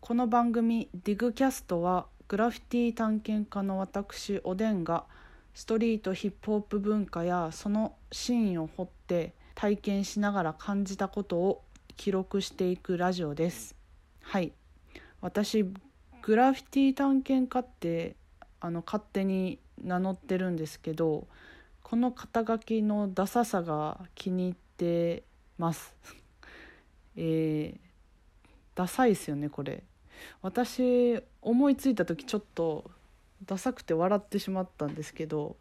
この番組 DIGCAST はグラフィティ探検家の私おでんがストリートヒップホップ文化やそのシーンを掘って体験しながら感じたことを記録していくラジオです。はい、私グラフィティ探検家って勝手に名乗ってるんですけど、この肩書きのダサさが気に入ってますダサいですよねこれ。私思いついた時ちょっとダサくて笑ってしまったんですけど、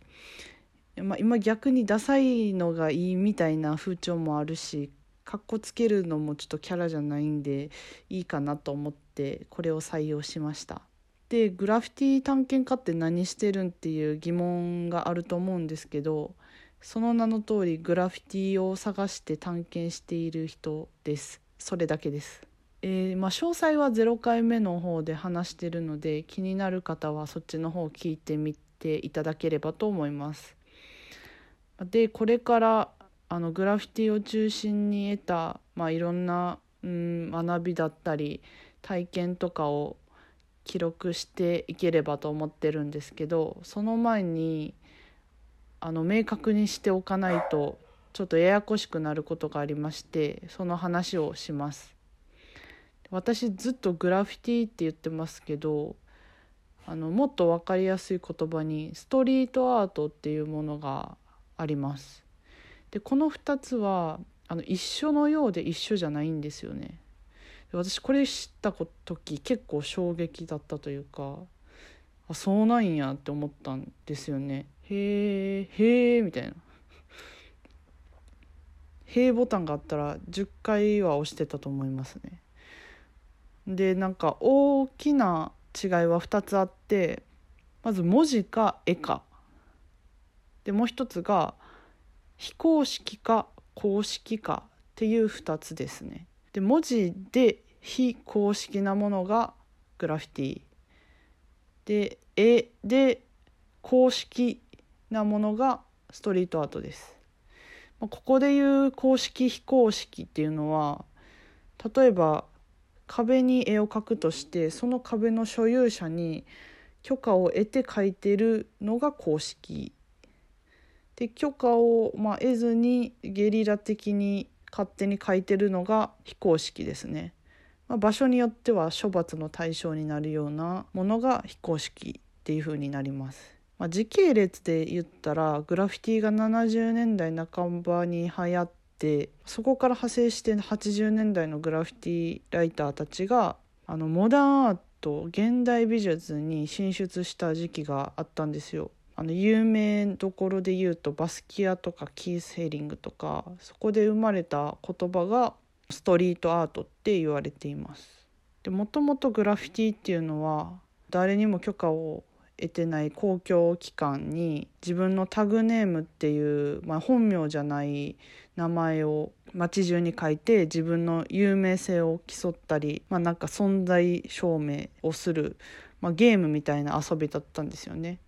今逆にダサいのがいいみたいな風潮もあるし、かっこつけるのもちょっとキャラじゃないんでいいかなと思ってこれを採用しました。でグラフィティ探検家って何してるんっていう疑問があると思うんですけど、その名の通りグラフィティを探して探検している人です。それだけです。詳細は0回目の方で話してるので、気になる方はそっちの方を聞いてみていただければと思います。でこれからグラフィティを中心に得た、いろんな、学びだったり体験とかを記録していければと思ってるんですけど、その前に明確にしておかないとちょっとややこしくなることがありまして、その話をします。私ずっとグラフィティって言ってますけど、もっと分かりやすい言葉にストリートアートっていうものがあります。でこの2つは一緒のようで一緒じゃないんですよね。私これ知った時結構衝撃だったというか、あそうなんやって思ったんですよね。へーみたいなへーボタンがあったら10回は押してたと思いますね。で大きな違いは2つあって、まず文字か絵かで、もう一つが非公式か公式かっていう2つですね。で文字で非公式なものがグラフィティで、絵で公式なものがストリートアートです。ここでいう公式非公式っていうのは、例えば壁に絵を描くとして、その壁の所有者に許可を得て描いてるのが公式で、許可を得ずにゲリラ的に勝手に書いてるのが非公式ですね。場所によっては処罰の対象になるようなものが非公式っていう風になります。時系列で言ったらグラフィティが70年代半ばに流行って、そこから派生して80年代のグラフィティライターたちがモダンアート現代美術に進出した時期があったんですよ。有名どころで言うとバスキアとかキース・ヘリングとか、そこで生まれた言葉がストリートアートって言われています。で、もともとグラフィティっていうのは誰にも許可を得てない公共機関に自分のタグネームっていう、本名じゃない名前を街中に書いて自分の有名性を競ったり、存在証明をする、ゲームみたいな遊びだったんですよね。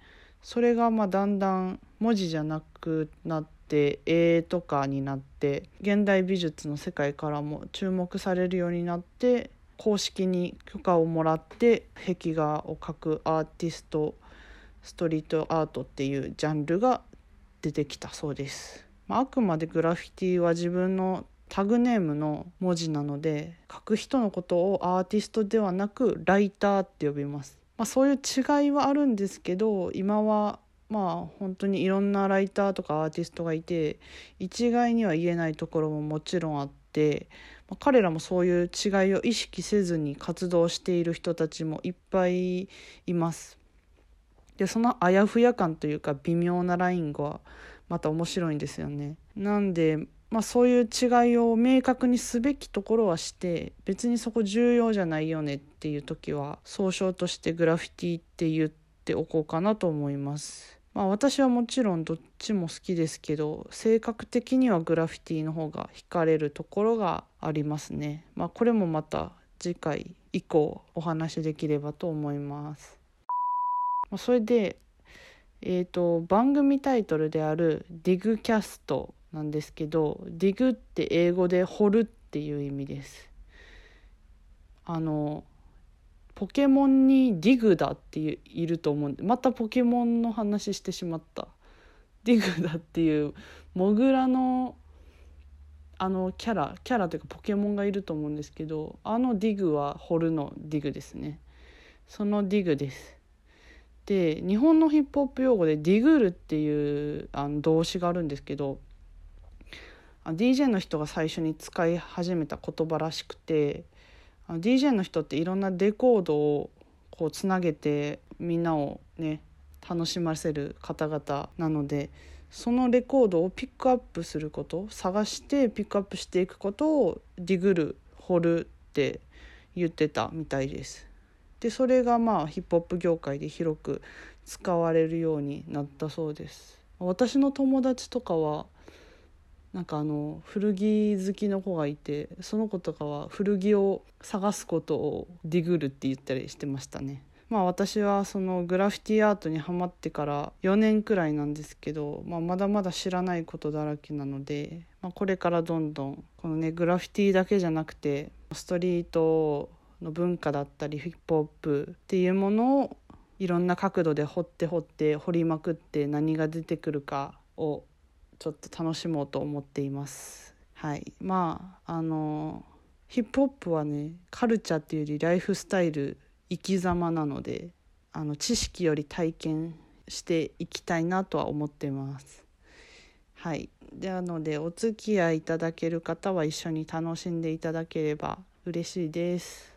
それがだんだん文字じゃなくなって絵とかになって、現代美術の世界からも注目されるようになって、公式に許可をもらって壁画を描くアーティストストリートアートっていうジャンルが出てきたそうです。あくまでグラフィティは自分のタグネームの文字なので、書く人のことをアーティストではなくライターって呼びます。そういう違いはあるんですけど、今は本当にいろんなライターとかアーティストがいて、一概には言えないところももちろんあって、彼らもそういう違いを意識せずに活動している人たちもいっぱいいます。で、そのあやふや感というか微妙なラインがまた面白いんですよね。なんで、そういう違いを明確にすべきところはして、別にそこ重要じゃないよねっていう時は総称としてグラフィティって言っておこうかなと思います。私はもちろんどっちも好きですけど、性格的にはグラフィティの方が惹かれるところがありますね。これもまた次回以降お話しできればと思います。それで、番組タイトルであるDIGCASTなんですけど、dig って英語で掘るっていう意味です。ポケモンにディグだっていると思うんで、またポケモンの話してしまった。ディグだっていうモグラのあのキャラというかポケモンがいると思うんですけど、あのディグは掘るのディグですね。そのディグです。で、日本のヒップホップ用語でディグルっていう動詞があるんですけど、DJ の人が最初に使い始めた言葉らしくて、DJ の人っていろんなデコードをこうつなげてみんなをね楽しませる方々なので、そのレコードをピックアップすること、探してピックアップしていくことをディグル、掘るって言ってたみたいです。で、それがまあヒップホップ業界で広く使われるようになったそうです。私の友達とかはなんか古着好きの子がいて、その子とかは古着を探すことをディグルって言ったりしてましたね。まあ私はそのグラフィティアートにハマってから4年くらいなんですけど、まだまだ知らないことだらけなので、これからどんどんこのねグラフィティだけじゃなくてストリートの文化だったりヒップホップっていうものをいろんな角度で掘りまくって何が出てくるかをちょっと楽しもうと思っています。はい、ヒップホップはねカルチャーっていうよりライフスタイル、生き様なので、知識より体験していきたいなとは思ってます。はい、なのでお付き合いいただける方は一緒に楽しんでいただければ嬉しいです。